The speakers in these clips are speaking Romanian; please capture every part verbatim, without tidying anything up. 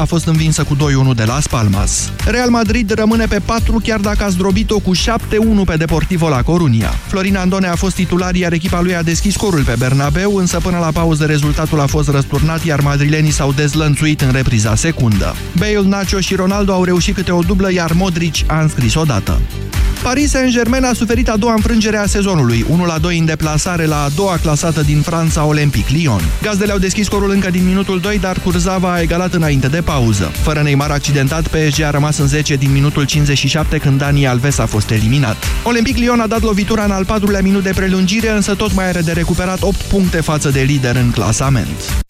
a fost învinsă cu doi unu de Las Palmas. Real Madrid rămâne pe patru chiar dacă a zdrobit-o cu șapte unu pe Deportivo la Corunia. Florin Andone a fost titular, iar echipa lui a deschis scorul pe Bernabeu, însă până la pauză rezultatul a fost răsturnat, iar madrilenii s-au dezlănțuit în repriza secundă. Bale, Nacho și Ronaldo au reușit câte o dublă, iar Modric a înscris o dată. Paris Saint-Germain a suferit a doua înfrângere a sezonului, unu la doi în deplasare la a doua clasată din Franța, Olympique Lyon. Gazdele au deschis scorul încă din minutul doi, dar Kurzawa a egalat înainte de pauză. Fără Neymar accidentat, P S G a rămas în zece din minutul cincizeci și șapte, când Daniel Alves a fost eliminat. Olympique Lyon a dat lovitura în al patrulea minut de prelungire, însă tot mai are de recuperat opt puncte față de lider în clasament.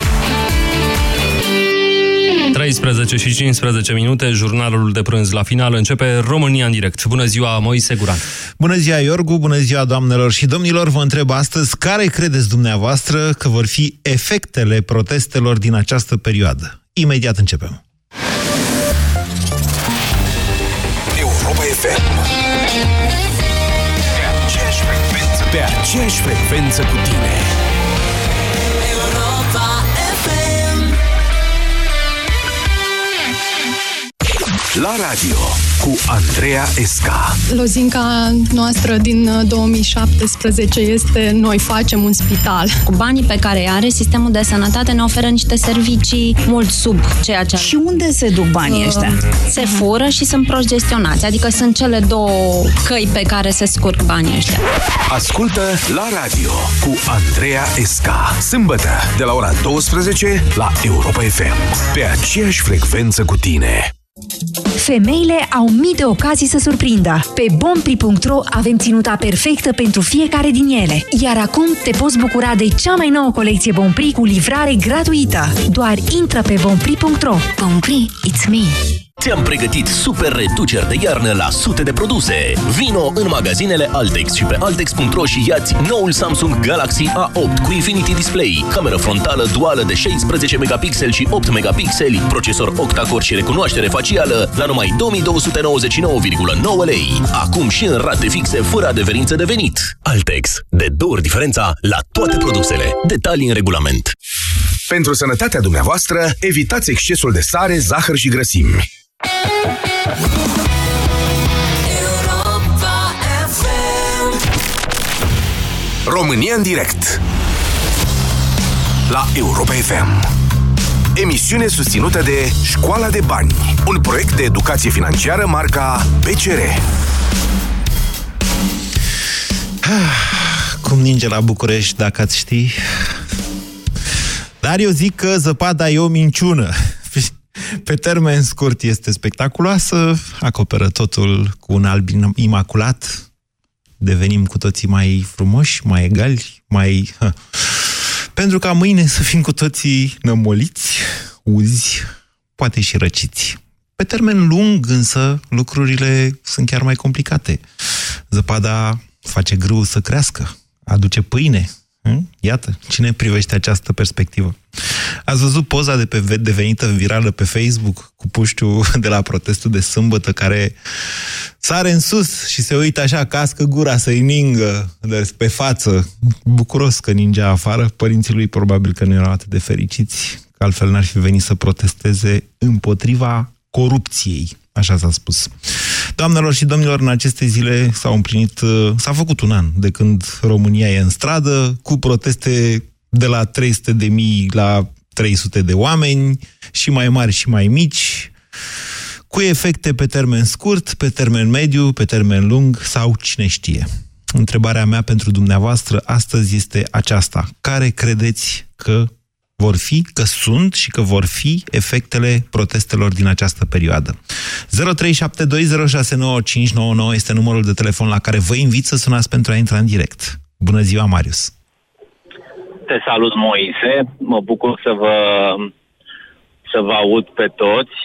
treisprezece și cincisprezece minute, jurnalul de prânz la final începe România în direct. Bună ziua, Moise Guran. Bună ziua, Iorgu, bună ziua, doamnelor și domnilor. Vă întreb astăzi, care credeți dumneavoastră că vor fi efectele protestelor din această perioadă? Imediat începem. Europa F M. Pe aceeași frecvență cu tine. La radio cu Andreea Esca. Lozinca noastră din două mii șaptesprezece este: noi facem un spital. Cu banii pe care îi are, sistemul de sănătate ne oferă niște servicii mult sub ceea ce... Și unde se duc banii ăștia? Se fură și sunt prost gestionați. Adică sunt cele două căi pe care se scurg banii ăștia. Ascultă La radio cu Andreea Esca, sâmbătă de la ora douăsprezece la Europa F M. Pe aceeași frecvență cu tine. Femeile au mii de ocazii să surprindă. Pe bonprix punct ro avem ținuta perfectă pentru fiecare din ele. Iar acum te poți bucura de cea mai nouă colecție Bonprix cu livrare gratuită. Doar intră pe bonprix punct ro. Bonprix, it's me! Ți-am pregătit super reduceri de iarnă la sute de produse. Vino în magazinele Altex și pe altex punct ro și ia-ți noul Samsung Galaxy A opt cu Infinity Display, cameră frontală duală de șaisprezece megapixeli și opt megapixeli, procesor octa-core și recunoaștere facială la numai două mii două sute nouăzeci și nouă virgulă nouă lei. Acum și în rate fixe, fără adeverință de venit. Altex. De două ori diferența la toate produsele. Detalii în regulament. Pentru sănătatea dumneavoastră, evitați excesul de sare, zahăr și grăsimi. România în direct la Europa F M. Emisiune susținută de Școala de bani, un proiect de educație financiară marca B C R. Cum ninge la București, dacă ați ști. Dar eu zic că zăpada e o minciună. Pe termen scurt este spectaculoasă, acoperă totul cu un alb imaculat, devenim cu toții mai frumoși, mai egali, mai... Pentru ca mâine să fim cu toții nămoliți, uzi, poate și răciți. Pe termen lung, însă, lucrurile sunt chiar mai complicate. Zăpada face grâul să crească, aduce pâine. Iată, cine privește această perspectivă? Ați văzut poza de pe, devenită virală pe Facebook cu puștiu de la protestul de sâmbătă care sare în sus și se uită așa, cască gura să-i ningă pe față, bucuros că ningea afară. Părinții lui probabil că nu erau atât de fericiți, că altfel n-ar fi venit să protesteze împotriva corupției, așa s-a spus. Doamnelor și domnilor, în aceste zile s-au împlinit, s-a făcut un an de când România e în stradă, cu proteste de la trei sute de mii la trei sute de oameni, și mai mari și mai mici, cu efecte pe termen scurt, pe termen mediu, pe termen lung sau cine știe. Întrebarea mea pentru dumneavoastră astăzi este aceasta: care credeți că vor fi, că sunt și că vor fi efectele protestelor din această perioadă? zero trei șapte doi zero șase nouă cinci nouă nouă este numărul de telefon la care vă invit să sunați pentru a intra în direct. Bună ziua, Marius! Te salut, Moise! Mă bucur să vă, să vă aud pe toți.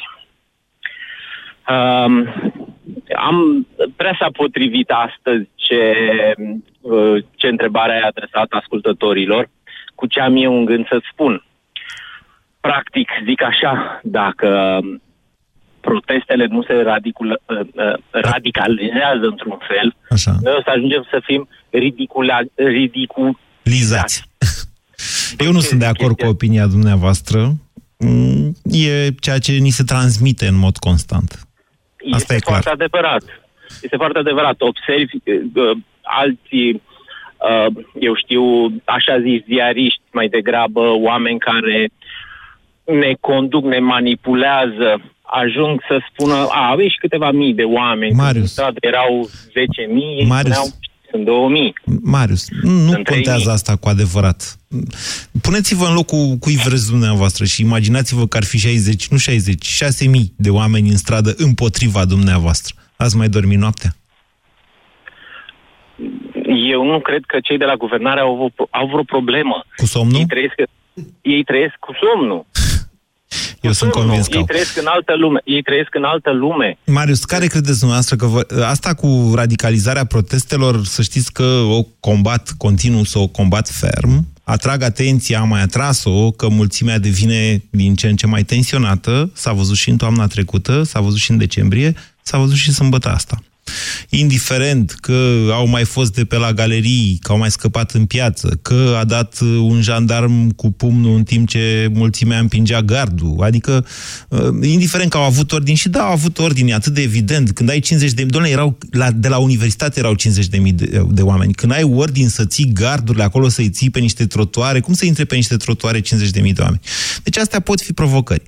Um, am prea s-a potrivit astăzi ce, ce întrebare ai adresat ascultătorilor cu ce am eu în gând să-ți spun. Practic, zic așa, dacă protestele nu se radicul, radicalizează într-un fel, așa, noi o să ajungem să fim ridiculizați. Eu nu sunt de acord cu opinia dumneavoastră. E ceea ce ni se transmite în mod constant. Asta este e clar. Foarte adevărat. Este foarte adevărat. Observi uh, alții, uh, eu știu, așa zis, ziariști, mai degrabă, oameni care ne conduc, ne manipulează, ajung să spună, a, aveai și câteva mii de oameni. Marius. Erau zece mii, erau... Sunt două mii. Marius, nu sunt contează asta cu adevărat. Puneți-vă în locul cui vreți dumneavoastră și imaginați-vă că ar fi șaizeci, nu șaizeci, șase mii de oameni în stradă împotriva dumneavoastră. Ați mai dormit noaptea? Eu nu cred că cei de la guvernare au, au vreo problemă. Cu somnul? Ei trăiesc, ei trăiesc cu somnul. Eu sunt convins că... Ei trăiesc în altă lume. Ei trăiesc în altă lume. Marius, care credeți dumneavoastră că vă... asta cu radicalizarea protestelor, să știți că o combat continuu, să o combat ferm, atrag atenția, am mai atras-o, că mulțimea devine din ce în ce mai tensionată, s-a văzut și în toamna trecută, s-a văzut și în decembrie, s-a văzut și sâmbătă asta. Indiferent că au mai fost de pe la galerii, că au mai scăpat în piață, că a dat un jandarm cu pumnul în timp ce mulțimea împingea gardul, adică indiferent că au avut ordini, și da, au avut ordini, atât de evident, când ai cincizeci de mii, doamne, erau la, de la universitate erau cincizeci de mii de, de oameni, când ai ordini să ții gardurile acolo, să-i ții pe niște trotuare, cum să intre pe niște trotuare cincizeci de mii de oameni? Deci astea pot fi provocări.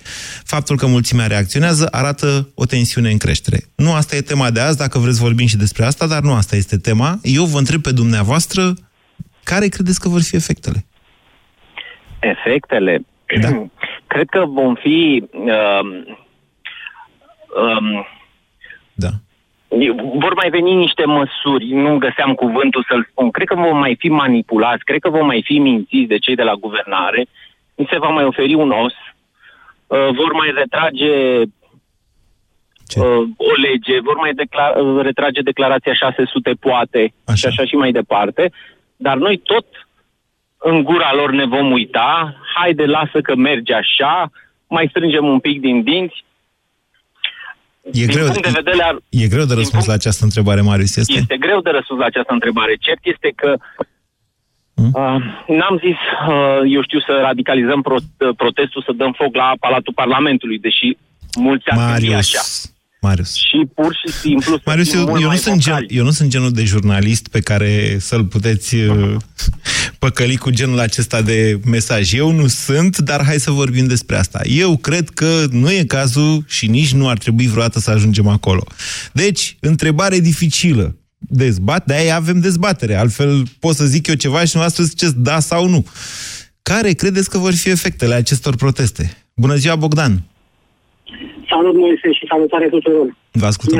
Faptul că mulțimea reacționează arată o tensiune în creștere. Nu asta e tema de azi, dacă vreți vorbim și despre asta, dar nu asta este tema. Eu vă întreb pe dumneavoastră, care credeți că vor fi efectele? Efectele? Da. Cred că vom fi... Um, um, da. Vor mai veni niște măsuri, nu găseam cuvântul să-l spun. Cred că vom mai fi manipulați, cred că vom mai fi mințiți de cei de la guvernare. Ni se va mai oferi un os. Uh, vor mai retrage... Ce? O lege, vor mai declara- retrage declarația șase sute poate așa. Și așa și mai departe, dar noi tot în gura lor ne vom uita, haide, lasă că merge așa, mai strângem un pic din dinți. E, din greu, punct de vedere, ar... e greu de răspuns punct... la această întrebare, Marius, este? Este greu de răspuns la această întrebare. Cert este că hmm? uh, n-am zis, uh, eu știu, să radicalizăm pro- protestul, să dăm foc la Palatul Parlamentului, deși mulți ani așa. Marius. Și pur și simplu... Marius, eu, eu, nu sunt gen, eu nu sunt genul de jurnalist pe care să-l puteți uh, păcăli cu genul acesta de mesaj. Eu nu sunt, dar hai să vorbim despre asta. Eu cred că nu e cazul și nici nu ar trebui vreodată să ajungem acolo. Deci, întrebare dificilă. Dezbat, de-aia avem dezbatere. Altfel pot să zic eu ceva și dumneavoastră ziceți da sau nu. Care credeți că vor fi efectele acestor proteste? Bună ziua, Bogdan! Salut, Moise, și salutare tuturor.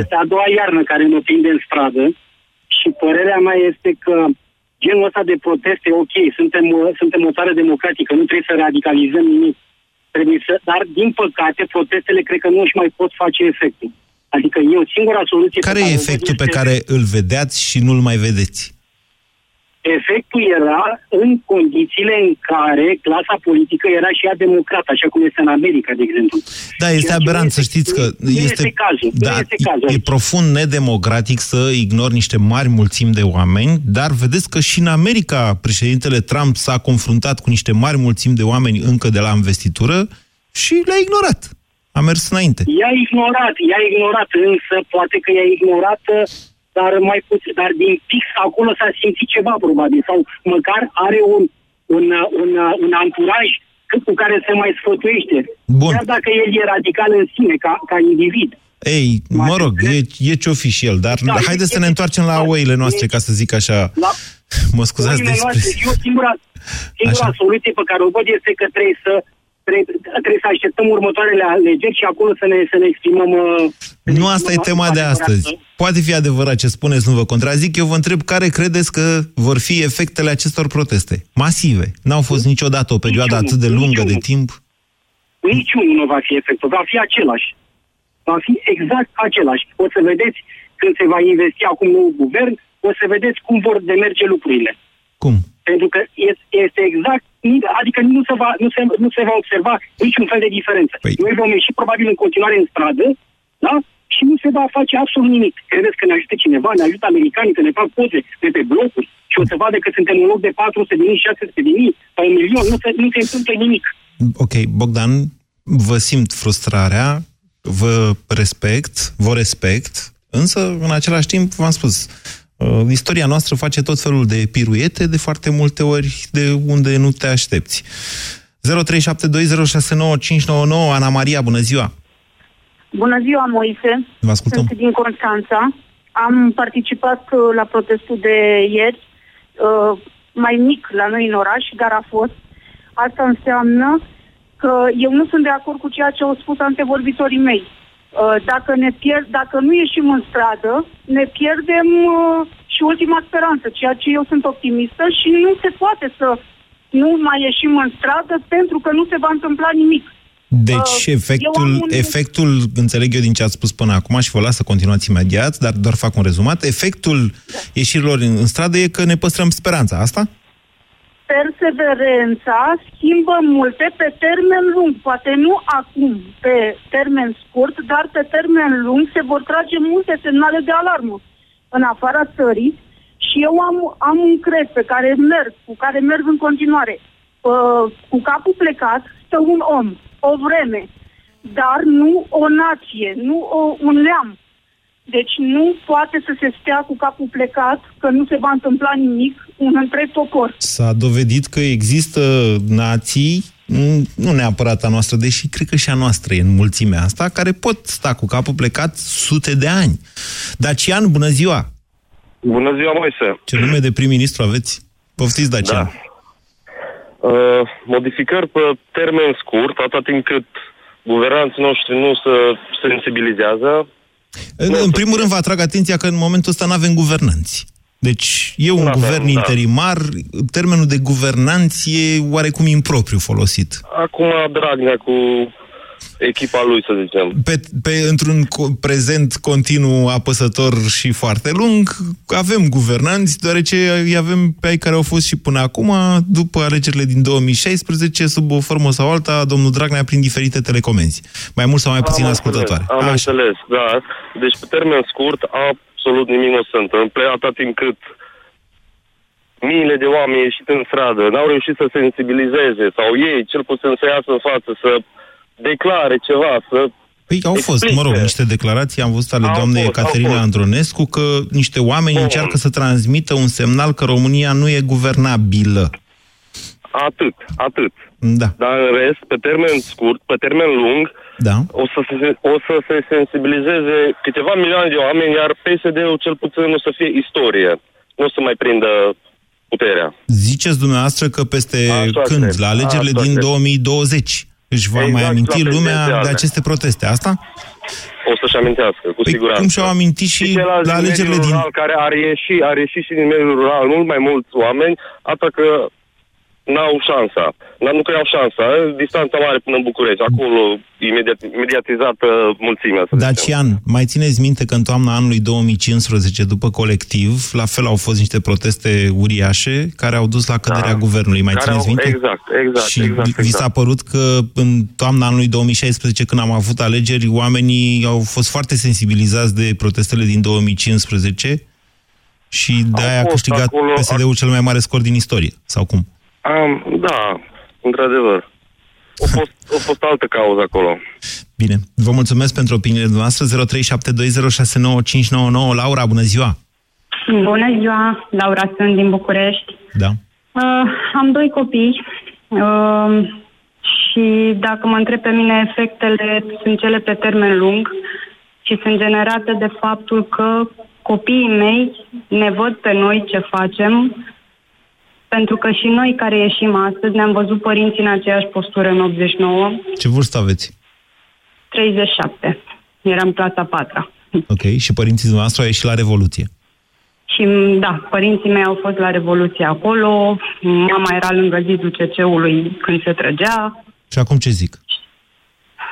Este a doua iarnă care mă prinde în stradă și părerea mea este că genul ăsta de proteste, ok, suntem, suntem o țară democratică, nu trebuie să radicalizăm nimic. Trebuie să, dar, din păcate, protestele cred că nu își mai pot face efectul. Adică eu, singura soluție... Care e efectul pe care îl vedeați și nu-l mai vedeți? Efectul era în condițiile în care clasa politică era și ea democrată, așa cum este în America, de exemplu. Da, este aberant, să știți că... Nu este, este cazul. Da, este cazul. E profund nedemocratic să ignori niște mari mulțimi de oameni, dar vedeți că și în America președintele Trump s-a confruntat cu niște mari mulțimi de oameni încă de la investitură și le-a ignorat. A mers înainte. I-a ignorat, i-a ignorat, însă poate că i-a ignorat... dar mai puțin, dar din fix acolo s-a simțit ceva, probabil, sau măcar are un, un, un, un anturaj cu care se mai sfătuiește. Bun. Chiar dacă el e radical în sine, ca, ca individ. Ei, mă rog, e, e ce-o fi și el, dar da, haideți să ne întoarcem la oile noastre, ca să zic așa. La... Mă scuzați de expresie. Eu singura, singura soluție pe care o văd este că trebuie să trebuie să așteptăm următoarele alegeri și acolo să ne, să ne exprimăm... Să nu, ne asta exprimăm e tema de astăzi. Adevărat. Poate fi adevărat ce spuneți, nu vă contrazic. Eu vă întreb care credeți că vor fi efectele acestor proteste masive. N-au fost niciodată o perioadă niciunul, atât de lungă niciunul. de timp. Niciunul nu va fi efectul, va fi același. Va fi exact același. O să vedeți când se va investi acum nou guvern, o să vedeți cum vor demerge lucrurile. Cum? Pentru că este exact, adică nu se va, nu se, nu se va observa niciun fel de diferență. Păi... Noi vom ieși probabil în continuare în stradă, da? Și nu se va face absolut nimic. Credeți că ne ajută cineva, ne ajută americanii, că ne fac poze de pe blocuri și o să vadă că suntem în loc de patru sute de mii, șase sute de mii sau un milion, nu se, nu se întâmplă nimic. Ok, Bogdan, vă simt frustrarea, vă respect, vă respect, însă, în același timp, v-am spus, istoria noastră face tot felul de piruete, de foarte multe ori, de unde nu te aștepți. zero trei șapte doi zero șase nouă cinci nouă nouă, Ana Maria, bună ziua! Bună ziua, Moise! Vă ascultăm! Sunt din Constanța. Am participat la protestul de ieri, mai mic la noi în oraș, dar a fost. Asta înseamnă că eu nu sunt de acord cu ceea ce au spus antevorbitorii mei. Dacă, ne pierd, dacă nu ieșim în stradă, ne pierdem și ultima speranță, ceea ce eu sunt optimistă și nu se poate să nu mai ieșim în stradă pentru că nu se va întâmpla nimic. Deci efectul, un... efectul, înțeleg eu din ce ați spus până acum și vă las să continuați imediat, dar doar fac un rezumat, efectul da. ieșirilor în stradă e că ne păstrăm speranța, asta? Perseverența schimbă multe pe termen lung, poate nu acum pe termen scurt, dar pe termen lung se vor trage multe semnale de alarmă în afara țării și eu am, am un cred pe care merg, cu care merg în continuare. Uh, cu capul plecat stă un om, o vreme, dar nu o nație, nu o, un neam. Deci nu poate să se stea cu capul plecat, că nu se va întâmpla nimic, un întreg popor. S-a dovedit că există nații, nu neapărat a noastră, deși cred că și a noastră e în mulțimea asta, care pot sta cu capul plecat sute de ani. Dacian, bună ziua! Bună ziua, Moise! Ce nume de prim-ministru aveți? Poftiți, Dacian! Da. Uh, modificări pe termen scurt, atât timp cât guvernanții noștri nu se sensibilizează. În, în primul rând vă atrag atenția că în momentul ăsta nu avem guvernanți. Deci e un N-avem, guvern interimar, da. Termenul de guvernanți e oarecum impropriu folosit. Acum Dragnea cu echipa lui, să zicem. Pe, pe, într-un prezent continuu apăsător și foarte lung, avem guvernanți, deoarece îi avem pe ai care au fost și până acum, după alegerile din două mii șaisprezece, sub o formă sau alta, domnul Dragnea prin diferite telecomenzi. Mai mult sau mai puțin am ascultătoare. Înțeles, am Așa. înțeles, da. Deci, pe termen scurt, absolut nimic nu se întâmplă, atât timp cât miile de oameni ieșit în stradă, n-au reușit să sensibilizeze, sau ei, cel puțin, să iasă în față, să declare ceva, să... Păi au explice. Fost, mă rog, niște declarații, am văzut ale au doamnei fost, Caterina Andronescu, că niște oameni Bun. încearcă să transmită un semnal că România nu e guvernabilă. Atât, atât. Da. Dar în rest, pe termen scurt, pe termen lung, da. o, să se, o să se sensibilizeze câteva milioane de oameni, iar P S D-ul cel puțin o să fie istorie. Nu o să mai prindă puterea. Ziceți dumneavoastră că peste Așa când? Trebuie. La alegerile Așa din două mii douăzeci... Își va exact, mai aminti lumea de aceste proteste, asta? O să-și amintească, cu păi siguranță. Cum și-au amintit și, și la alegerile din... Rural, care ar ieși, ar ieși și din mediul rural mult mai mulți oameni, atât că n-au șansa. Nu că n-au șansa, distanța mare până în București. Acolo imediat, mediatizată mulțimea. Dacian, mai țineți minte că în toamna anului două mii cincisprezece, după colectiv, la fel au fost niște proteste uriașe care au dus la căderea da. guvernului. Mai care țineți au... minte? Exact, exact. Și exact, exact. vi s-a părut că în toamna anului două mii șaisprezece, când am avut alegeri, oamenii au fost foarte sensibilizați de protestele din două mii cincisprezece și de-aia a câștigat acolo... P S D-ul cel mai mare scor din istorie, sau cum? Um, da, într-adevăr. A fost, a fost altă cauză acolo. Bine. Vă mulțumesc pentru opiniile noastre. zero trei șapte doi zero șase nouă cinci nouă nouă. Laura, bună ziua! Bună ziua! Laura, sunt din București. Da. Uh, am doi copii uh, și dacă mă întreb pe mine, efectele sunt cele pe termen lung și sunt generate de faptul că copiii mei ne văd pe noi ce facem. Pentru că și noi care ieșim astăzi ne-am văzut părinții în aceeași postură în optzeci și nouă. Ce vârstă aveți? treizeci și șapte. Eram clasa patra. Ok. Și părinții dumneavoastră au ieșit la Revoluție. Și da, părinții mei au fost la Revoluție acolo. Mama era lângă zidul C C-ului când se trăgea. Și acum ce zic?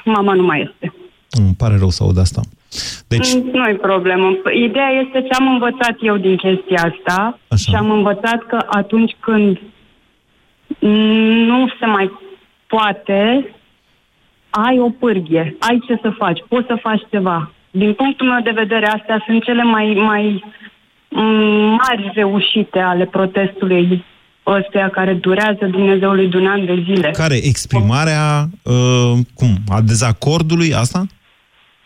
Mama nu mai este. Îmi pare rău să aud asta. Deci... Nu e problemă. Ideea este ce am învățat eu din chestia asta. Așa. Și am învățat că atunci când nu se mai poate, ai o pârghie, ai ce să faci, poți să faci ceva. Din punctul meu de vedere, astea sunt cele mai, mai mari reușite ale protestului ăstea care durează Dumnezeului de un an de zile. Care? Exprimarea uh, cum? A dezacordului asta?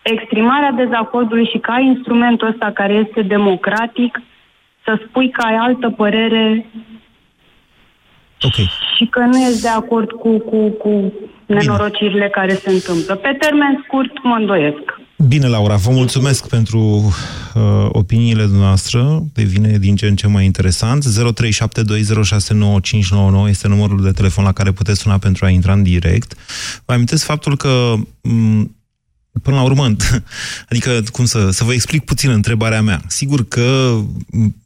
Exprimarea dezacordului și ca instrumentul ăsta care este democratic să spui că ai altă părere okay. și că nu ești de acord cu, cu, cu nenorocirile care se întâmplă. Pe termen scurt mă îndoiesc. Bine, Laura, vă mulțumesc pentru uh, opiniile dumneavoastră. Devine din ce în ce mai interesant. zero trei șapte doi zero șase nouă cinci nouă nouă este numărul de telefon la care puteți suna pentru a intra în direct. Vă amintesc faptul că, m- până la urmă, adică, cum să, să vă explic puțin întrebarea mea. Sigur că,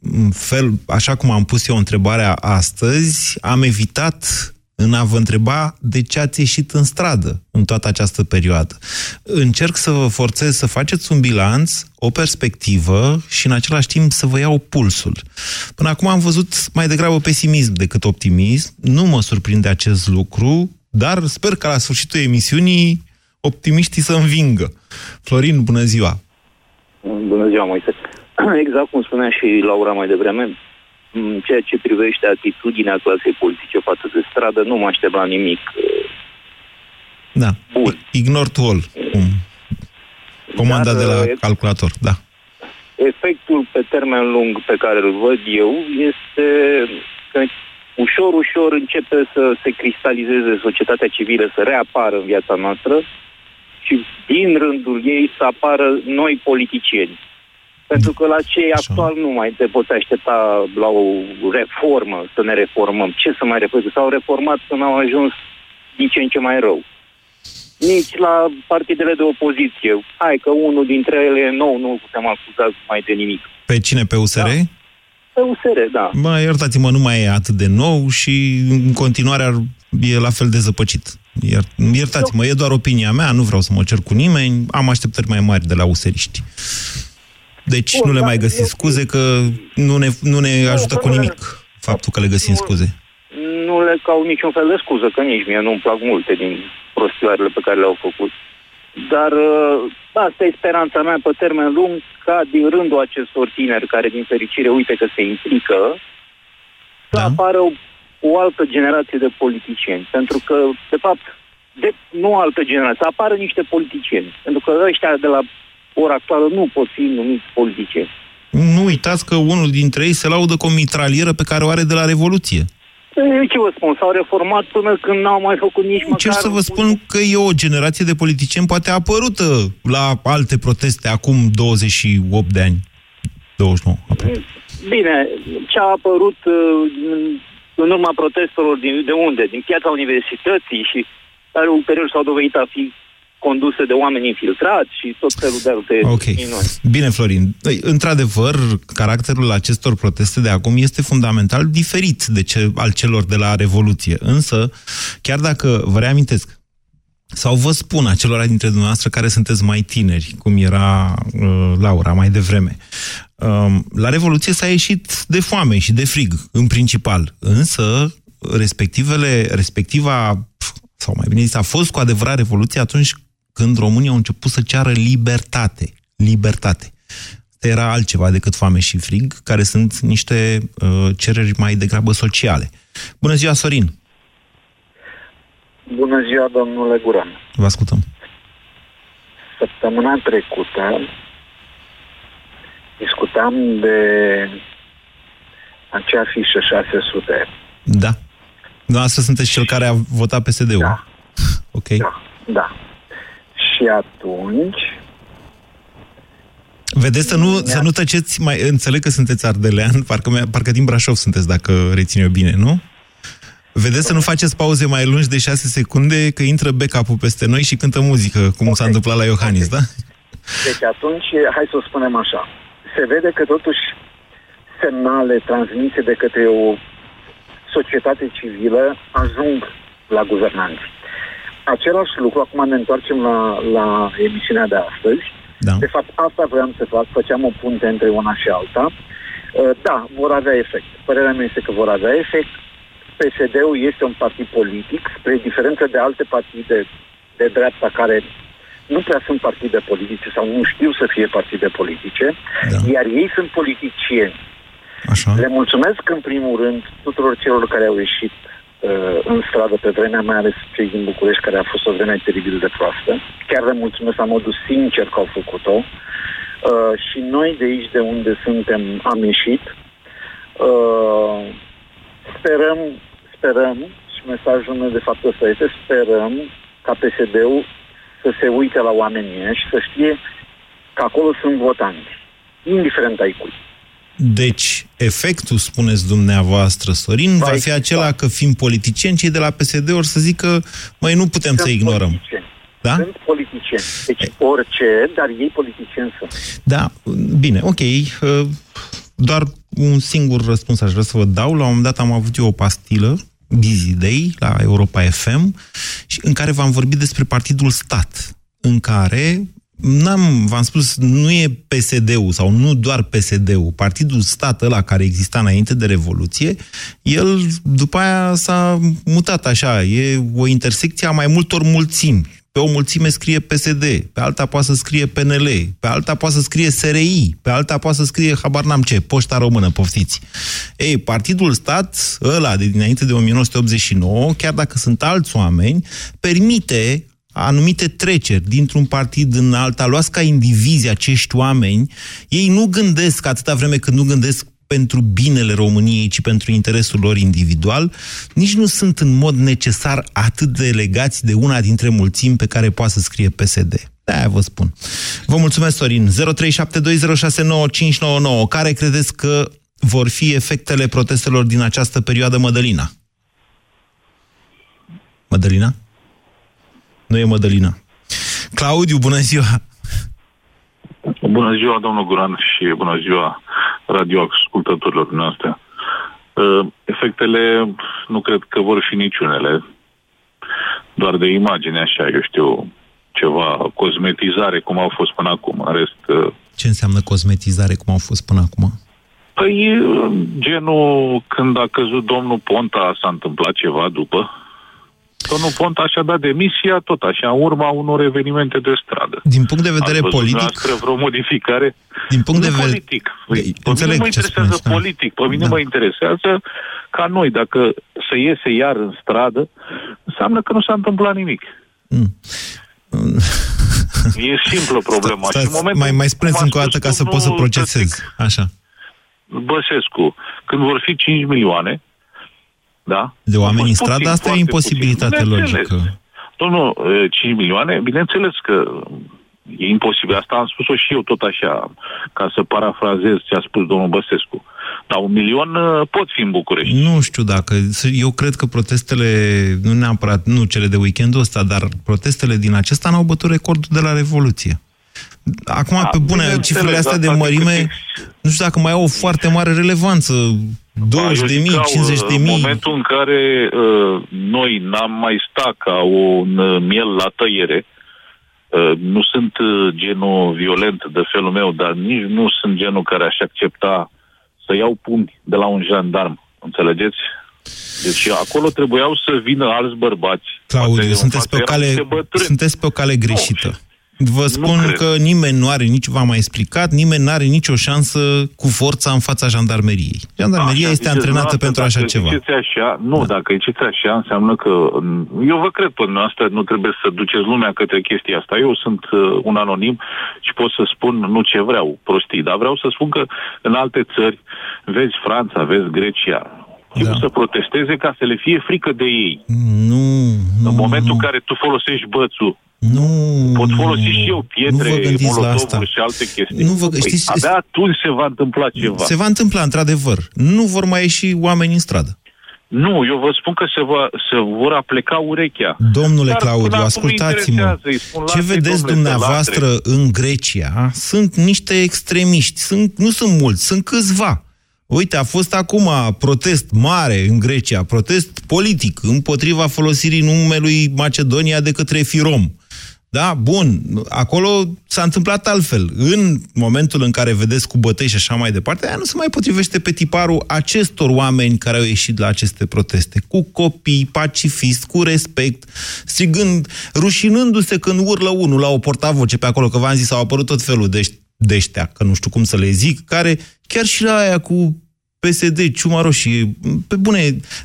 în fel, așa cum am pus eu întrebarea astăzi, am evitat în a vă întreba de ce ați ieșit în stradă în toată această perioadă. Încerc să vă forțez să faceți un bilanț, o perspectivă și în același timp să vă iau pulsul. Până acum am văzut mai degrabă pesimism decât optimism. Nu mă surprinde acest lucru, dar sper că la sfârșitul emisiunii optimiștii să învingă. Florin, bună ziua! Bună ziua, Moise! Exact cum spunea și Laura mai devreme, în ceea ce privește atitudinea clasei politice față de stradă, nu mă aștept la nimic. Da. Bun. Ignore to all. Comanda Dar, de la e... calculator, da. Efectul pe termen lung pe care îl văd eu este că ușor, ușor începe să se cristalizeze societatea civilă, să reapară în viața noastră și din rândul ei să apară noi politicieni. Pentru că la cei actual nu mai te poți aștepta la o reformă, să ne reformăm. Ce să mai reformăm? S-au reformat până au ajuns din ce în ce mai rău. Nici la partidele de opoziție. Hai că unul dintre ele nou, nu putem acuza mai de nimic. Pe cine? Pe U S R? Da. Pe U S R, da. Bă, iertați-mă, nu mai e atât de nou și în continuare ar, e la fel de zăpăcit. Iert, iertați-mă, e doar opinia mea, nu vreau să mă cer cu nimeni, am așteptări mai mari de la useriști. Deci Bun, nu le mai găsim eu... scuze, că nu ne, nu ne ajută nu, cu nimic nu, faptul că le găsim nu, scuze. Nu le caut niciun fel de scuză, că nici mie nu-mi plac multe din prostioarele pe care le-au făcut. Dar asta e speranța mea pe termen lung, ca din rândul acestor tineri care, din fericire, uite că se implică, da. să apară o, o altă generație de politicieni. Pentru că, de fapt, de, nu altă generație, apară niște politicieni. Pentru că ăștia de la ora actuală nu pot fi numiți politicieni. Nu uitați că unul dintre ei se laudă cu o mitralieră pe care o are de la Revoluție. Eu ce vă spun? S-au reformat până când n-au mai făcut nici măcar... Ce să vă spun că e o generație de politicieni poate apărută la alte proteste acum douăzeci și opt de ani. douăzeci și nouă aproape. Bine, ce a apărut în urma protestelor din, de unde? Din piața universității și care ulterior s-au dovedit a fi conduse de oameni infiltrați și tot felul de alte okay. minuni. Bine, Florin. Într-adevăr, caracterul acestor proteste de acum este fundamental diferit de ce, al celor de la Revoluție. Însă, chiar dacă vă reamintesc, sau vă spun acelora dintre dumneavoastră care sunteți mai tineri, cum era uh, Laura mai devreme, uh, la Revoluție s-a ieșit de foame și de frig, în principal. Însă, respectivele, respectiva, sau mai bine zis, a fost cu adevărat Revoluție atunci când România a început să ceară libertate. Libertate. Era altceva decât foame și frig, care sunt niște uh, cereri mai degrabă sociale. Bună ziua, Sorin! Bună ziua, domnule Guran! Vă ascultăm! Săptămâna trecută discutam de acea fișă șase sute. Da. Dumneavoastră sunteți cel care a votat P S D-ul. Da. Ok. Da, da. Și atunci... Vedeți să nu, să nu tăceți, mai, înțeleg că sunteți ardelean, parcă, parcă din Brașov sunteți, dacă rețin eu bine, nu? Vedeți să nu faceți pauze mai lungi de șase secunde, că intră backup-ul peste noi și cântă muzică, cum okay. s-a întâmplat la Iohannis, okay. da? Deci atunci, hai să o spunem așa. Se vede că totuși semnale transmise de către o societate civilă ajung la guvernanți. Același lucru, acum ne întoarcem la, la emisiunea de astăzi. Da. De fapt, asta voiam să fac, făceam o punte între una și alta. Da, vor avea efect. Părerea mea este că vor avea efect. P S D-ul este un partid politic, spre diferență de alte partide de dreapta care nu prea sunt partide politice sau nu știu să fie partide politice, da. Iar ei sunt politicieni. Așa. Le mulțumesc în primul rând tuturor celor care au ieșit uh, în stradă pe vremea, mai ales cei din București, care a fost o vreme teribil de proastă. Chiar le mulțumesc la modul sincer că au făcut-o. Uh, și noi de aici, de unde suntem, am ieșit. Uh, sperăm, sperăm, și mesajul meu de fapt ăsta este, sperăm ca P S D-ul să se uite la oamenii ăia și să știe că acolo sunt votanți, indiferent ai cui. Deci, efectul, spuneți dumneavoastră, Sorin, va, va fi acela că, fiind politicieni, cei de la P S D ori să zică, măi, nu putem sunt să ignorăm. Politicieni. Da? Sunt politicieni. Deci orice, dar ei politicieni sunt. Da, bine, ok. Doar un singur răspuns aș vrea să vă dau. La un moment dat am avut eu o pastilă, Busy Day, la Europa F M, în care v-am vorbit despre Partidul Stat, în care... N-am, v-am spus, nu e P S D-ul sau nu doar P S D-ul. Partidul Stat ăla care exista înainte de Revoluție, el după aia s-a mutat așa. E o intersecție a mai multor mulțimi. Pe o mulțime scrie P S D, pe alta poate să scrie P N L, pe alta poate să scrie S R I, pe alta poate să scrie habar n-am ce, Poșta Română, poftiți. Ei, Partidul Stat ăla de dinainte de o mie nouă sute optzeci și nouă, chiar dacă sunt alți oameni, permite... anumite treceri dintr-un partid în alta, luați ca indivizi acești oameni, ei nu gândesc atâta vreme cât nu gândesc pentru binele României, ci pentru interesul lor individual, nici nu sunt în mod necesar atât de legați de una dintre mulțimi pe care poate să scrie P S D. De-aia vă spun. Vă mulțumesc, Sorin. zero trei șapte doi zero șase nouă cinci nouă nouă. Care credeți că vor fi efectele protestelor din această perioadă, Mădălina? Mădălina? Nu e Mădălina. Claudiu, bună ziua! Bună ziua, domnul Guran, și bună ziua radioascultătorilor noastre. Efectele nu cred că vor fi niciunele. Doar de imagine, așa, eu știu, ceva cosmetizare, cum au fost până acum. În rest... Ce înseamnă cosmetizare, cum au fost până acum? Păi, genul, când a căzut domnul Ponta, s-a întâmplat ceva după. Domnul Ponta și-a dat demisia tot așa, în urma unor evenimente de stradă. Din punct de vedere politic... Ați văzut vreo modificare? Din punct de vedere... politic. Pe mine mă interesează politic. Pe mine mă interesează ca noi, dacă se iese iar în stradă, înseamnă că nu s-a întâmplat nimic. Mm. E simplă problema. Sta, sta, mai mai spuneți încă o dată ca să pot să procesez. Așa. Băsescu, când vor fi cinci milioane, da? De oameni în stradă, asta e imposibilitate logică. Domnul, cinci milioane, bineînțeles că e imposibil. Asta am spus-o și eu tot așa, ca să parafrazez ce a spus domnul Băsescu. Dar un milion pot fi în București. Nu știu dacă... Eu cred că protestele, nu neapărat, nu cele de weekendul ăsta, dar protestele din acesta n-au bătut recordul de la Revoluție. Acum, da, pe bune, cifrele astea de mărime, nu știu dacă mai au o foarte mare relevanță. douăzeci de mii, cincizeci de mii. În momentul în care uh, noi n-am mai sta ca un uh, miel la tăiere, uh, nu sunt uh, genul violent de felul meu, dar nici nu sunt genul care aș accepta să iau pumni de la un jandarm. Înțelegeți? Deci acolo trebuiau să vină alți bărbați. Claudiu, sunteți pe, cale, sunteți pe o cale greșită. No. Vă spun că nimeni nu are nici, v-am mai explicat, nimeni nu are nicio șansă cu forța în fața jandarmeriei. Jandarmeria este antrenată pentru așa ceva. Așa, nu, dacă ieșiți așa, înseamnă că... Eu vă cred până asta, nu trebuie să duceți lumea către chestia asta. Eu sunt uh, un anonim și pot să spun nu ce vreau, prostii, dar vreau să spun că în alte țări, vezi Franța, vezi Grecia... Da. Să protesteze ca să le fie frică de ei. Nu, nu, în momentul în care tu folosești bățul, nu, pot folosi și eu pietre, molotovuri și alte chestii. Nu vă, păi, știți, abia atunci se va întâmpla ceva. Se va întâmpla, într-adevăr. Nu vor mai ieși oameni în stradă. Nu, eu vă spun că se, va, se vor apleca urechea. Domnule Dar, Claudiu, ascultați-mă. Ce vedeți domnule, dumneavoastră în Grecia? Sunt niște extremiști. Sunt, nu sunt mulți, sunt câțiva. Uite, a fost acum protest mare în Grecia, protest politic împotriva folosirii numelui Macedonia de către Firom. Da? Bun. Acolo s-a întâmplat altfel. În momentul în care vedeți cu bătăi și așa mai departe, aia nu se mai potrivește pe tiparul acestor oameni care au ieșit la aceste proteste. Cu copii, pacifist, cu respect, strigând, rușinându-se când urlă unul la o portavoce pe acolo, că v-am zis, au apărut tot felul de deștea, că nu știu cum să le zic, care chiar și la aia cu P S D, ciuma roșie, pe bune,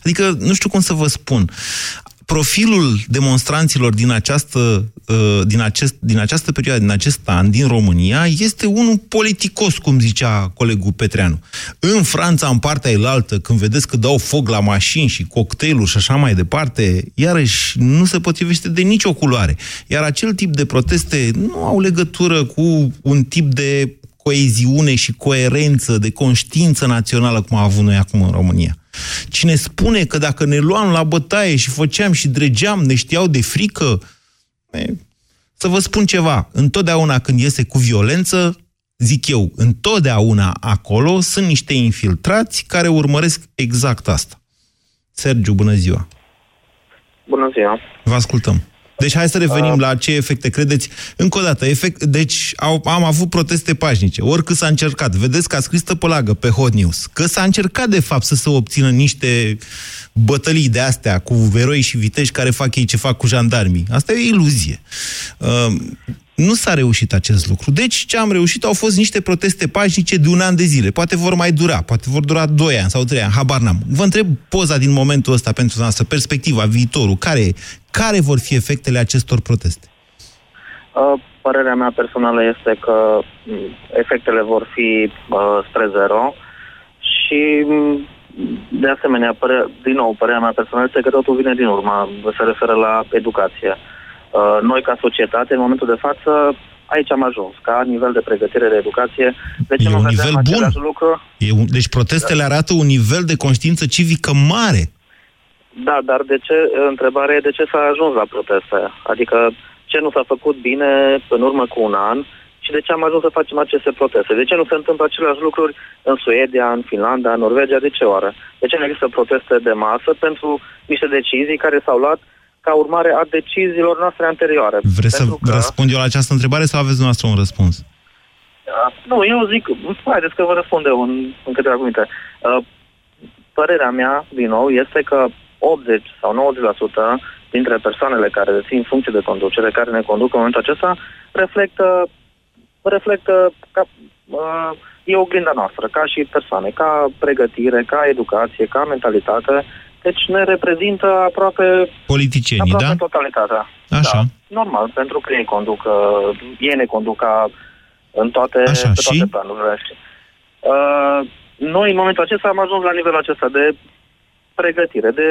adică nu știu cum să vă spun. Profilul demonstranților din această, din, acest, din această perioadă, din acest an, din România, este unul politicos, cum zicea colegul Petreanu. În Franța, în partea elaltă, când vedeți că dau foc la mașini și cocktailuri și așa mai departe, iarăși nu se potrivește de nicio culoare. Iar acel tip de proteste nu au legătură cu un tip de coeziune și coerență, de conștiință națională, cum a avut noi acum în România. Cine spune că dacă ne luam la bătaie și făceam și dregeam, ne știau de frică? E, să vă spun ceva, întotdeauna când iese cu violență, zic eu, întotdeauna acolo sunt niște infiltrați care urmăresc exact asta. Sergiu, bună ziua! Bună ziua! Vă ascultăm! Deci hai să revenim uh. la ce efecte credeți. Încă o dată, efect, deci au, am avut proteste pașnice, oricât s-a încercat. Vedeți că a scris tăpălagă pe Hot News că s-a încercat de fapt să se obțină niște bătălii de astea cu eroi și viteji care fac ei ce fac cu jandarmii. Asta e o iluzie. Uh, nu s-a reușit acest lucru. Deci ce am reușit au fost niște proteste pașnice de un an de zile. Poate vor mai dura, poate vor dura doi ani sau trei ani, habar n-am. Vă întreb poza din momentul ăsta pentru noastră, perspectiva, viitorul, care e? Care vor fi efectele acestor proteste? Părerea mea personală este că efectele vor fi spre zero și, de asemenea, din nou, părerea mea personală este că totul vine din urmă, se referă la educație. Noi, ca societate, în momentul de față, aici am ajuns, ca nivel de pregătire de educație. De ce e nu un nivel bun. Lucru? E un... Deci protestele arată un nivel de conștiință civică mare. Da, dar de ce, întrebarea e de ce s-a ajuns la proteste? Adică ce nu s-a făcut bine în urmă cu un an și de ce am ajuns să facem aceste proteste? De ce nu se întâmplă aceleași lucruri în Suedia, în Finlanda, în Norvegia? De ce oară? De ce nu există proteste de masă pentru niște decizii care s-au luat ca urmare a deciziilor noastre anterioare? Vreți pentru să că... răspund eu la această întrebare sau aveți dumneavoastră un răspuns? Uh, nu, eu zic, haideți că vă răspund eu în, în câteva cuvinte. Uh, părerea mea, din nou, este că optzeci sau nouăzeci la sută dintre persoanele care dețin funcții de conducere, care ne conduc în momentul acesta, reflectă, reflectă ca, uh, e oglinda noastră, ca și persoane, ca pregătire, ca educație, ca mentalitate. Deci ne reprezintă aproape, politicienii, aproape da? Totalitatea. Așa. Da, normal, pentru că ei conduc, uh, ei ne conduc ca în toate, așa, pe toate și? planurile. Uh, noi, în momentul acesta, am ajuns la nivelul acesta de pregătire, de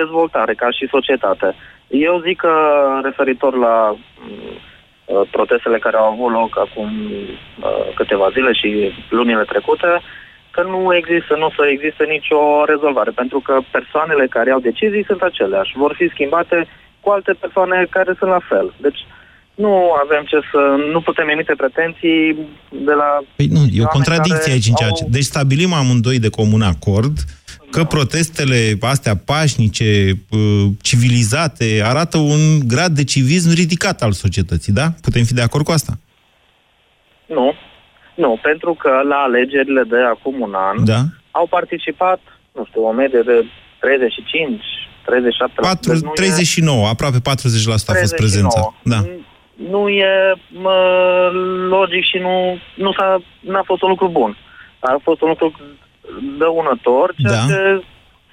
dezvoltare ca și societate. Eu zic că referitor la uh, protestele care au avut loc acum uh, câteva zile și lunile trecute, că nu există, nu o să existe nicio rezolvare, pentru că persoanele care au decizii sunt aceleași, vor fi schimbate cu alte persoane care sunt la fel. Deci nu avem ce să... Nu putem emite pretenții de la... Păi nu, e o contradicție aici în ceea ce... Deci stabilim amândoi de comun acord că protestele astea pașnice, civilizate, arată un grad de civism ridicat al societății, da? Putem fi de acord cu asta? Nu. Nu, pentru că la alegerile de acum un an da. Au participat, nu știu, o medie de treizeci și cinci, treizeci și șapte... patru, deci treizeci și nouă, e... aproape patruzeci la sută a fost prezența. Da. Nu e mă, logic și nu, nu s-a, n-a fost un lucru bun. A fost un lucru... dăunător, ceea da. ce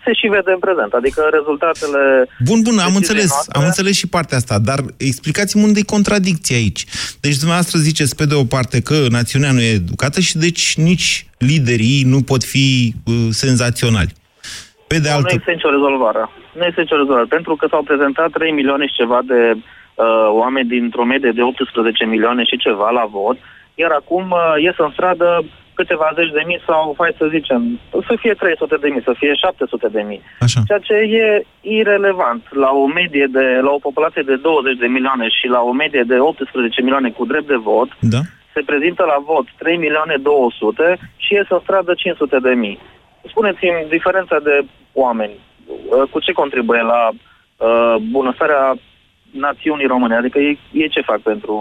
se și vede în prezent. Adică rezultatele... Bun, bun, am înțeles, noastre... am înțeles și partea asta, dar explicați-mi unde e contradicția aici. Deci dumneavoastră ziceți pe de o parte că națiunea nu e educată și deci nici liderii nu pot fi uh, senzaționali. Pe de altă... Nu este nicio rezolvare. Nu este nicio rezolvare, pentru că s-au prezentat trei milioane și ceva de uh, oameni dintr-o medie de optsprezece milioane și ceva la vot, iar acum uh, ies în stradă câteva zeci de mii sau, hai să zicem, să fie trei sute de mii, să fie șapte sute de mii. Așa. Ceea ce e irelevant la o medie de, la o populație de douăzeci de milioane și la o medie de optsprezece milioane cu drept de vot, da. Se prezintă la vot trei milioane două sute și ies în stradă cinci sute de mii. Spuneți-mi diferența de oameni, cu ce contribuie la uh, bunăstarea națiunii române, adică ei, ei ce fac pentru...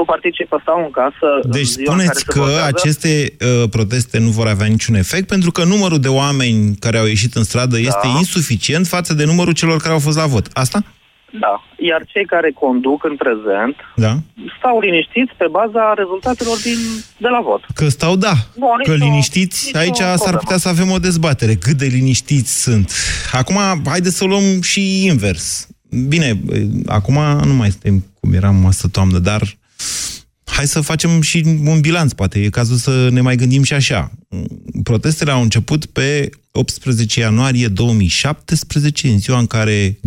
Nu participă, stau în casă. Deci spuneți că aceste uh, proteste nu vor avea niciun efect, pentru că numărul de oameni care au ieșit în stradă da. Este insuficient față de numărul celor care au fost la vot. Asta? Da. Iar cei care conduc în prezent da. stau liniștiți pe baza rezultatelor din, de la vot. Că stau, da. Bun, că nicio, liniștiți, nicio aici problemă. S-ar putea să avem o dezbatere. Cât de liniștiți sunt. Acum, haideți să luăm și invers. Bine, acum nu mai suntem cum eram asta toamnă, dar hai să facem și un bilanț, poate. E cazul să ne mai gândim și așa. Protestele au început pe optsprezece ianuarie două mii șaptesprezece, în ziua în care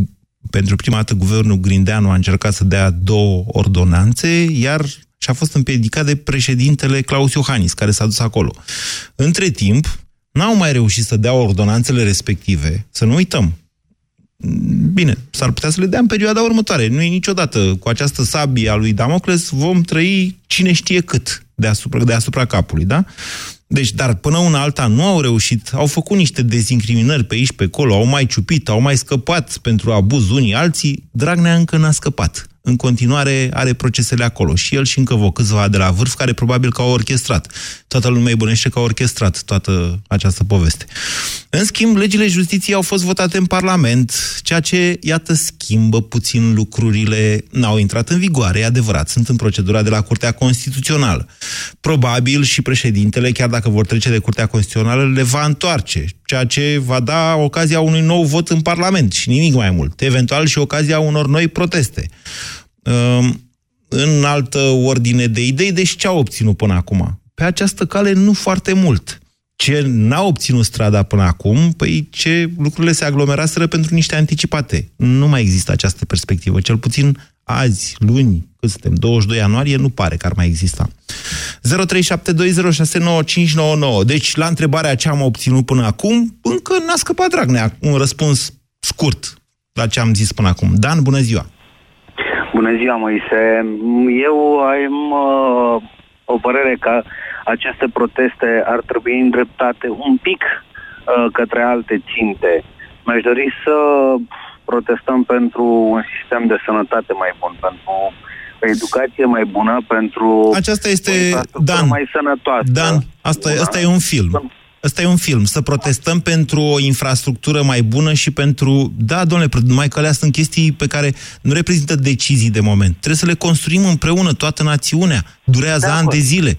pentru prima dată guvernul Grindeanu a încercat să dea două ordonanțe, iar și-a fost împiedicat de președintele Klaus Iohannis, care s-a dus acolo. Între timp, n-au mai reușit să dea ordonanțele respective. Să nu uităm. Bine, s-ar putea să le dea în perioada următoare. Nu e niciodată. Cu această sabie a lui Damocles vom trăi cine știe cât deasupra, deasupra capului, da? Deci, dar până una alta nu au reușit, au făcut niște dezincriminări pe aici, pe acolo, au mai ciupit, au mai scăpat pentru abuz unii alții. Dragnea încă n-a scăpat. În continuare are procesele acolo. Și el și încă vă câțiva de la vârf, care probabil că au orchestrat. Toată lumea îi bănește că au orchestrat toată această poveste. În schimb, legile justiției au fost votate în Parlament, ceea ce, iată, schimbă puțin lucrurile. N-au intrat în vigoare, e adevărat. Sunt în procedura de la Curtea Constituțională. Probabil și președintele, chiar dacă vor trece de Curtea Constituțională, le va întoarce, ceea ce va da ocazia unui nou vot în Parlament și nimic mai mult. Eventual și ocazia unor noi proteste. În altă ordine de idei, deci ce au obținut până acum? Pe această cale nu foarte mult. Ce n-a obținut strada până acum, păi ce lucrurile se aglomeraseră pentru niște anticipate. Nu mai există această perspectivă, cel puțin azi, luni, cât suntem, douăzeci și doi ianuarie, nu pare că ar mai exista. zero trei șapte doi zero șase nouă cinci nouă nouă. Deci, la întrebarea ce am obținut până acum, încă n-a scăpat Dragnea. Un răspuns scurt la ce am zis până acum. Dan, bună ziua! Bună ziua, Moise. Eu am uh, o părere că aceste proteste ar trebui îndreptate un pic uh, către alte ținte. Mi-aș dori să protestăm pentru un sistem de sănătate mai bun, pentru o educație mai bună, pentru aceasta este o Dan, mai sănătoasă. Dan, asta, asta e un film. Ăsta e un film. Să protestăm pentru o infrastructură mai bună și pentru... Da, domnule, numai că alea sunt chestii pe care nu reprezintă decizii de moment. Trebuie să le construim împreună, toată națiunea. Durează ani de zile.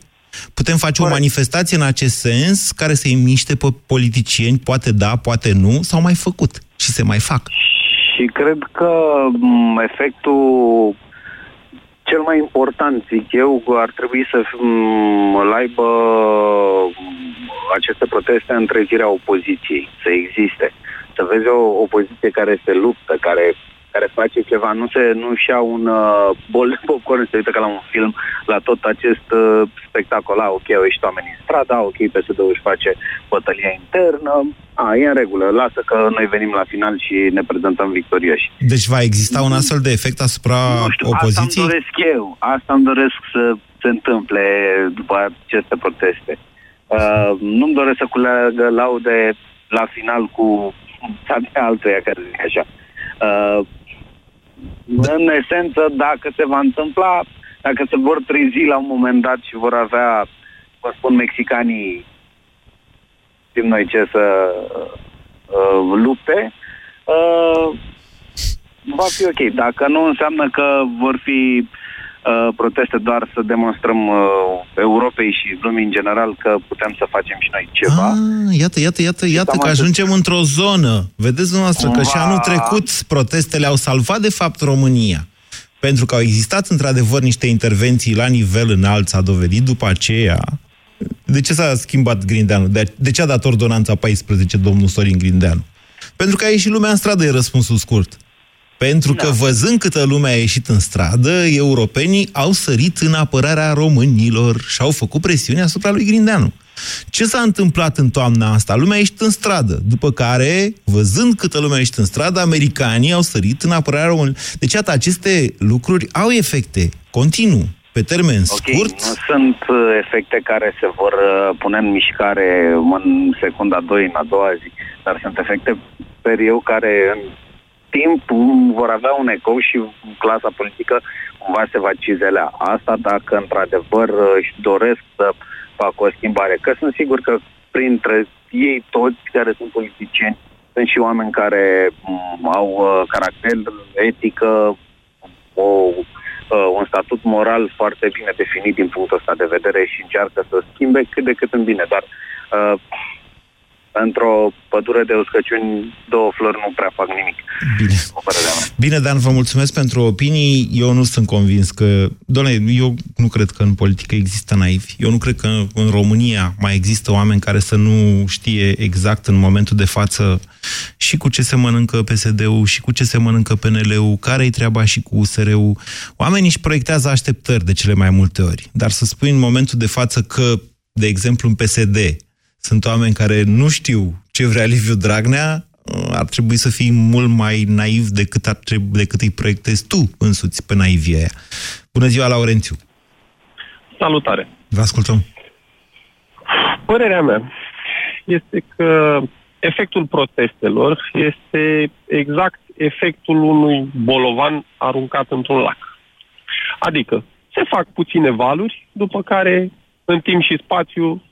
Putem face o manifestație în acest sens care să-i miște pe politicieni, poate da, poate nu, s-au mai făcut și se mai fac. Și cred că efectul cel mai important, zic eu, ar trebui să aibă aceste proteste în trezirea opoziției, să existe. Să vezi o opoziție care se luptă, care, care face ceva, nu se nu-și ia un uh, bol de popcorn, se uită ca la un film, la tot acest uh, spectacol. A, ok, au ieșit oamenii în strada, ok, P S D-ul își face bătălia internă, a, e în regulă, lasă că noi venim la final și ne prezentăm victorioși. Deci va exista un astfel de efect asupra nu știu, opoziției? Asta îmi doresc eu, asta îmi doresc să se întâmple după aceste proteste. Uh, nu-mi doresc să culeagă laude la final cu altuia care zic așa. Uh, da. În esență, dacă se va întâmpla, dacă se vor trezi la un moment dat și vor avea, vă spun mexicanii, știm noi ce să uh, lupte, uh, va fi ok. Dacă nu, înseamnă că vor fi proteste doar să demonstrăm uh, Europei și lumii în general că putem să facem și noi ceva. Ah, iată, iată, iată, iată că ajungem într-o zonă. Vedeți dumneavoastră că și anul trecut protestele au salvat de fapt România. Pentru că au existat într-adevăr niște intervenții la nivel înalt, s-a dovedit după aceea. De ce s-a schimbat Grindeanu? De, de ce a dat ordonanța paisprezece domnul Sorin Grindeanu? Pentru că a ieșit lumea în stradă, e răspunsul scurt. Pentru că, văzând câtă lume a ieșit în stradă, europenii au sărit în apărarea românilor și au făcut presiune asupra lui Grindeanu. Ce s-a întâmplat în toamna asta? Lumea a ieșit în stradă. După care, văzând câtă lume a ieșit în stradă, americanii au sărit în apărarea românilor. Deci, atât, aceste lucruri au efecte continuu, pe termen scurt. Okay, nu sunt efecte care se vor pune în mișcare în secunda doi, în a doua zi, dar sunt efecte, sper eu, care... timp vor avea un ecou și clasa politică cumva se va cizelea. Asta dacă într-adevăr își doresc să facă o schimbare. Că sunt sigur că printre ei toți care sunt politicieni Sunt și oameni care au caracter, etică, o, un statut moral foarte bine definit din punctul ăsta de vedere și încearcă să schimbe cât de cât în bine. Dar uh, într-o pădure de uscăciuni, două flori nu prea fac nimic. Bine. Bine, Dan, vă mulțumesc pentru opinii. Eu nu sunt convins că... Doamne, eu nu cred că în politică există naivi. Eu nu cred că în România mai există oameni care să nu știe exact în momentul de față și cu ce se mănâncă P S D-ul, și cu ce se mănâncă P N L-ul, care-i treaba și cu U S R-ul. Oamenii își proiectează așteptări de cele mai multe ori. Dar să spui în momentul de față că, de exemplu, în P S D... sunt oameni care nu știu ce vrea Liviu Dragnea, ar trebui să fii mult mai naiv decât, ar trebui, decât îi proiectezi tu însuți pe naivia aia. Bună ziua, Laurențiu! Salutare! Vă ascultăm! Părerea mea este că efectul protestelor este exact efectul unui bolovan aruncat într-un lac. Adică se fac puține valuri, după care în timp și spațiu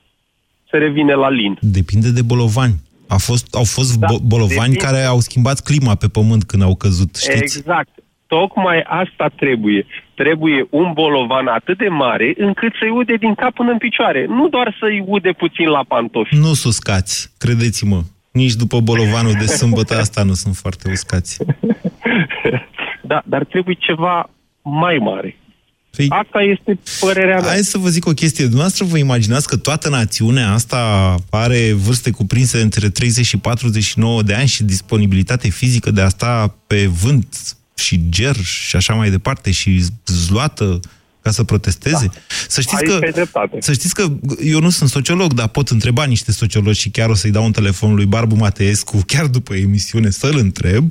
se revine la lin. Depinde de bolovani. A fost, au fost da, bo- bolovani depinde. Care au schimbat clima pe pământ când au căzut, știți? Exact. Tocmai asta trebuie. Trebuie un bolovan atât de mare încât să-i ude din cap până în picioare. Nu doar să-i ude puțin la pantofi. Nu sunt uscați, credeți-mă. Nici după bolovanul de sâmbătă asta nu sunt foarte uscați. Da, dar trebuie ceva mai mare. Păi, asta este părerea mea. Hai să vă zic o chestie. Dumneavoastră vă imaginați că toată națiunea asta are vârste cuprinse între treizeci și patruzeci și nouă de ani și disponibilitate fizică de a sta pe vânt și ger și așa mai departe și zluată ca să protesteze? Da. Să știți că, să știți că eu nu sunt sociolog, dar pot întreba niște sociologi și chiar o să-i dau un telefon lui Barbu Mateescu chiar după emisiune să-l întreb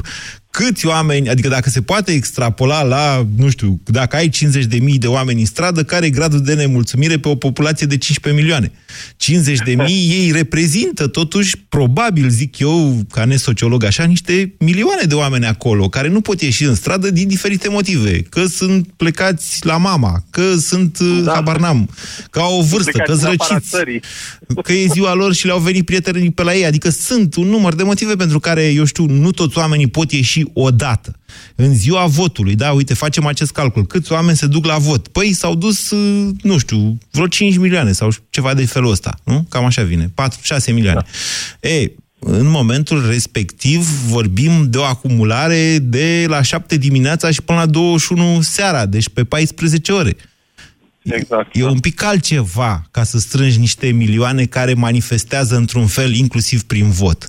câți oameni, adică dacă se poate extrapola la, nu știu, dacă ai cincizeci de mii de oameni în stradă, care e gradul de nemulțumire pe o populație de cincisprezece milioane? cincizeci de mii ei reprezintă totuși, probabil, zic eu, ca nesociolog așa, niște milioane de oameni acolo, care nu pot ieși în stradă din diferite motive. Că sunt plecați la mama, că sunt, da. habar n-am, că au o vârstă, că sunt răciți, că e ziua lor și le-au venit prietenii pe la ei. Adică sunt un număr de motive pentru care, eu știu, nu toți oamenii pot ieși odată. În ziua votului, da, uite, facem acest calcul. Câți oameni se duc la vot? Păi s-au dus, nu știu, vreo cinci milioane sau ceva de felul ăsta, nu? Cam așa vine, patru șase milioane. Da. E, în momentul respectiv vorbim de o acumulare de la șapte dimineața și până la douăzeci și unu seara, deci pe paisprezece ore. Exact. E un pic altceva ca să strângi niște milioane care manifestează într-un fel, inclusiv prin vot.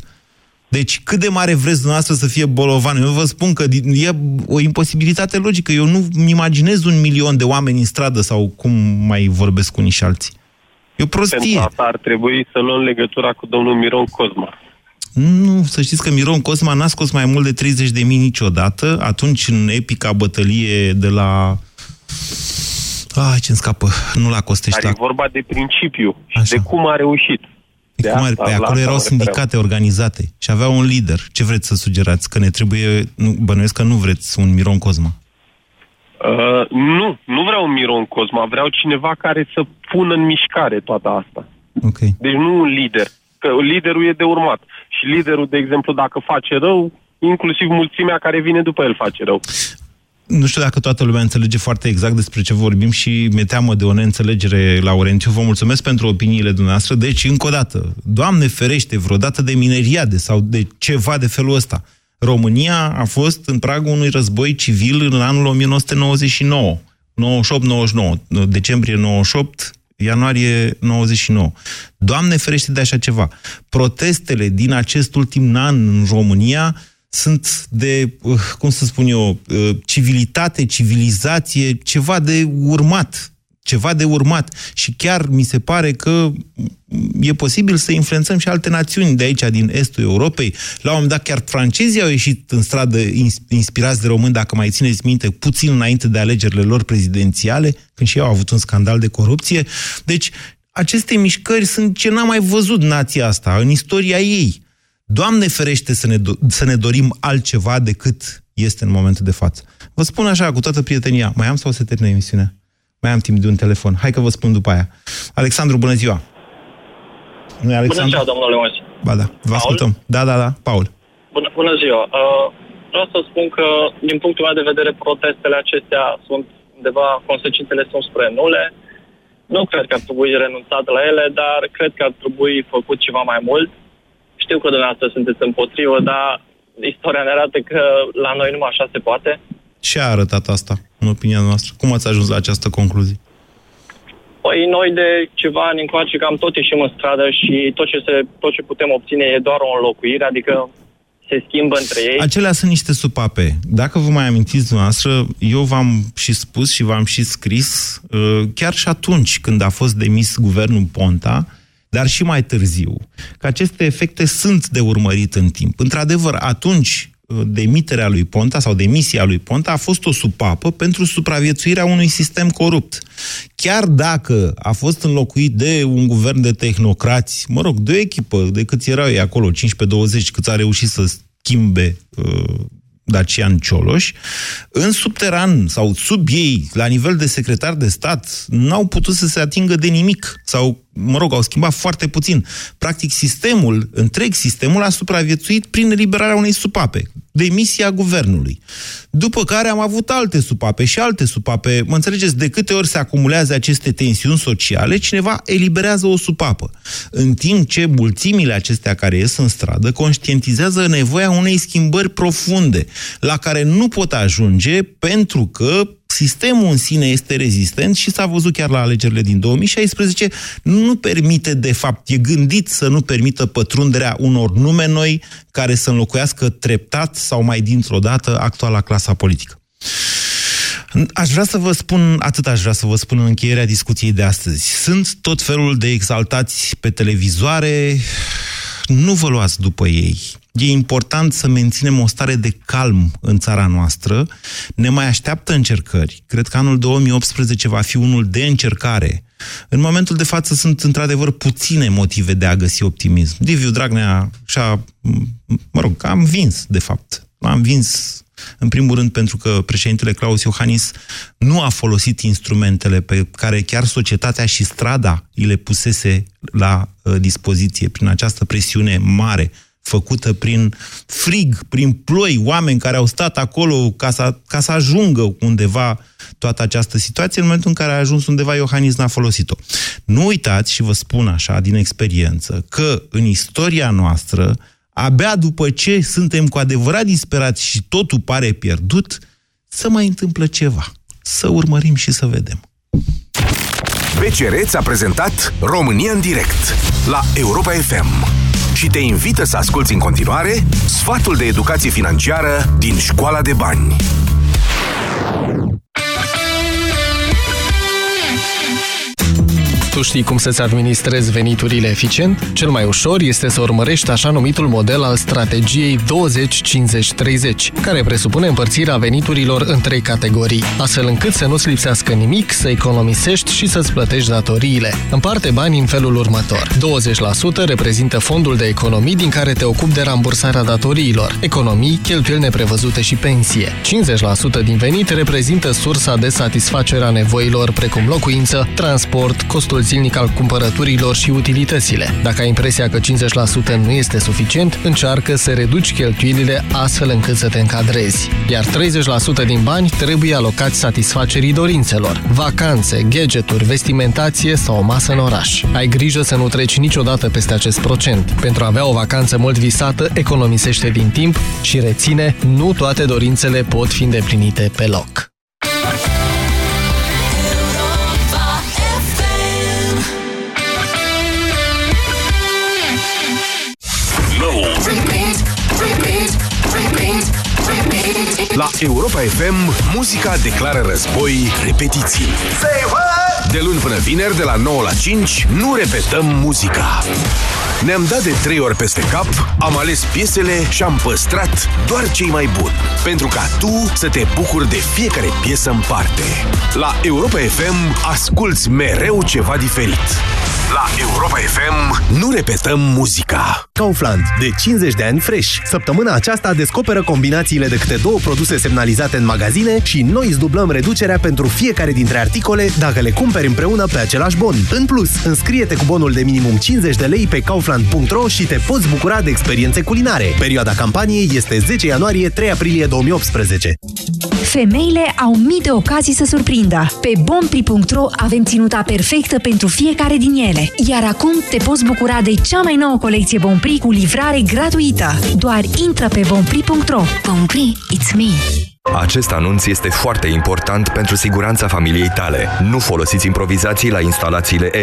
Deci cât de mare vreți dumneavoastră să fie bolovanul? Eu vă spun că e o imposibilitate logică. Eu nu-mi imaginez un milion de oameni în stradă sau cum mai vorbesc unii și alții. E o prostie. Pentru asta ar trebui să luăm legătura cu domnul Miron Cosma. Nu, să știți că Miron Cosma n-a scos mai mult de treizeci de mii niciodată. Atunci, în epica bătălie de la... Ah, ce-mi scapă, nu la Costești. Dar e vorba de principiu și așa. De cum a reușit. De cum asta, ar, acolo erau sindicate organizate și aveau un lider. Ce vreți să sugerați? Că ne trebuie... Nu, bănuiesc că nu vreți un Miron Cosma. Uh, nu, nu vreau un Miron Cosma. Vreau cineva care să pună în mișcare toată asta. Okay. Deci nu un lider. Că liderul e de urmat. Și liderul, de exemplu, dacă face rău, inclusiv mulțimea care vine după el face rău. Nu știu dacă toată lumea înțelege foarte exact despre ce vorbim și mi-e teamă de o neînțelegere, Laurențiu. Vă mulțumesc pentru opiniile dumneavoastră. Deci, încă o dată, Doamne ferește, vreodată de mineriade sau de ceva de felul ăsta. România a fost în pragul unui război civil în anul nouăsprezece nouăzeci și nouă. nouăzeci și opt nouăzeci și nouă, decembrie nouăzeci și opt, ianuarie nouăzeci și nouă. Doamne ferește de așa ceva. Protestele din acest ultim an în România sunt de, cum să spun eu, civilitate, civilizație, ceva de urmat. Ceva de urmat. Și chiar mi se pare că e posibil să influențăm și alte națiuni de aici, din estul Europei. La un moment dat chiar francezii au ieșit în stradă inspirați de români, dacă mai țineți minte, puțin înainte de alegerile lor prezidențiale, când și ei au avut un scandal de corupție. Deci, aceste mișcări sunt ce n-a mai văzut nația asta în istoria ei. Doamne ferește să ne, do- să ne dorim altceva decât este în momentul de față. Vă spun așa, cu toată prietenia, mai am sau se termină emisiunea? Mai am timp de un telefon. Hai că vă spun după aia. Alexandru, bună ziua! Bună ziua, domnule Moș. Ba da, vă ascultăm. Da, da, da, Paul. Bună ziua! Uh, vreau să spun că, din punctul meu de vedere, protestele acestea sunt undeva, consecințele sunt spre nule. Nu cred că ar trebui renunțat la ele, dar cred că ar trebui făcut ceva mai mult. Știu că dumneavoastră sunteți împotrivă, dar istoria ne arată că la noi numai așa se poate. Ce a arătat asta, în opinia noastră? Cum ați ajuns la această concluzie? Păi noi de ceva ani încoace cam tot ieșim în stradă și tot ce, se, tot ce putem obține e doar o înlocuire, adică se schimbă între ei. Acelea sunt niște supape. Dacă vă mai amintiți dumneavoastră, eu v-am și spus și v-am și scris, chiar și atunci când a fost demis guvernul Ponta, dar și mai târziu, că aceste efecte sunt de urmărit în timp. Într-adevăr, atunci demiterea lui Ponta sau demisia lui Ponta a fost o supapă pentru supraviețuirea unui sistem corupt. Chiar dacă a fost înlocuit de un guvern de tehnocrați, mă rog, de o echipă, de câți erau ei acolo, cincisprezece douăzeci, cât a reușit să schimbe uh, Dacian Cioloș, în subteran sau sub ei, la nivel de secretar de stat, n-au putut să se atingă de nimic. Sau, mă rog, au schimbat foarte puțin. Practic, sistemul, întreg sistemul a supraviețuit prin eliberarea unei supape, demisia guvernului. După care am avut alte supape și alte supape. Mă înțelegeți, de câte ori se acumulează aceste tensiuni sociale, cineva eliberează o supapă. În timp ce mulțimile acestea care ies în stradă conștientizează nevoia unei schimbări profunde, la care nu pot ajunge pentru că sistemul în sine este rezistent și s-a văzut chiar la alegerile din două mii șaisprezece, nu permite, de fapt, e gândit să nu permită pătrunderea unor nume noi care să înlocuiască treptat sau mai dintr-o dată actuala clasa politică. Aș vrea să vă spun, atât aș vrea să vă spun în încheierea discuției de astăzi. Sunt tot felul de exaltați pe televizoare, nu vă luați după ei. E important să menținem o stare de calm în țara noastră. Ne mai așteaptă încercări. Cred că anul două mii optsprezece va fi unul de încercare. În momentul de față sunt într-adevăr puține motive de a găsi optimism. Liviu Dragnea și-a, mă rog, am vins, de fapt. Am vins, în primul rând, pentru că președintele Klaus Iohannis nu a folosit instrumentele pe care chiar societatea și strada îi le pusese la uh, dispoziție prin această presiune mare făcută prin frig, prin ploi, oameni care au stat acolo ca să, ca să ajungă undeva toată această situație. În momentul în care a ajuns undeva, Iohannis n-a folosit-o. Nu uitați, și vă spun așa din experiență, că în istoria noastră, abia după ce suntem cu adevărat disperați și totul pare pierdut, să mai întâmplă ceva. Să urmărim și să vedem. V C R a prezentat România în direct la Europa F M. Și te invită să asculți în continuare sfatul de educație financiară din Școala de Bani. Tu știi cum să-ți administrezi veniturile eficient? Cel mai ușor este să urmărești așa numitul model al strategiei douăzeci cincizeci treizeci, care presupune împărțirea veniturilor în trei categorii, astfel încât să nu-ți lipsească nimic, să economisești și să-ți plătești datoriile. Împarte banii în felul următor. douăzeci la sută reprezintă fondul de economii din care te ocupi de rambursarea datoriilor, economii, cheltuieli neprevăzute și pensie. cincizeci la sută din venit reprezintă sursa de satisfacere a nevoilor, precum locuință, transport, costul zilnic al cumpărăturilor și utilitățile. Dacă ai impresia că cincizeci la sută nu este suficient, încearcă să reduci cheltuielile astfel încât să te încadrezi. Iar treizeci la sută din bani trebuie alocați satisfacerii dorințelor, vacanțe, gadgeturi, vestimentație sau o masă în oraș. Ai grijă să nu treci niciodată peste acest procent. Pentru a avea o vacanță mult visată, economisește din timp și reține, nu toate dorințele pot fi îndeplinite pe loc. La Europa F M, muzica declară război repetiții. De luni până vineri, de la nouă la cinci, nu repetăm muzica. Ne-am dat de trei ori peste cap, am ales piesele și am păstrat doar cei mai buni, pentru ca tu să te bucuri de fiecare piesă în parte. La Europa F M, asculți mereu ceva diferit. La Europa F M nu repetăm muzica. Kaufland, de cincizeci de ani fresh. Săptămâna aceasta descoperă combinațiile de câte două produse semnalizate în magazine și noi îți dublăm reducerea pentru fiecare dintre articole dacă le cumperi împreună pe același bon. În plus, înscrie-te cu bonul de minimum cincizeci de lei pe kaufland punct ro și te poți bucura de experiențe culinare. Perioada campaniei este zece ianuarie - trei aprilie două mii optsprezece. Femeile au mii de ocazii să surprindă. Pe bonprix punct ro avem ținuta perfectă pentru fiecare din ele. Iar acum te poți bucura de cea mai nouă colecție Bonprix cu livrare gratuită. Doar intră pe bonprix punct ro. Bonprix, it's me! Acest anunț este foarte important pentru siguranța familiei tale. Nu folosiți improvizații la instalațiile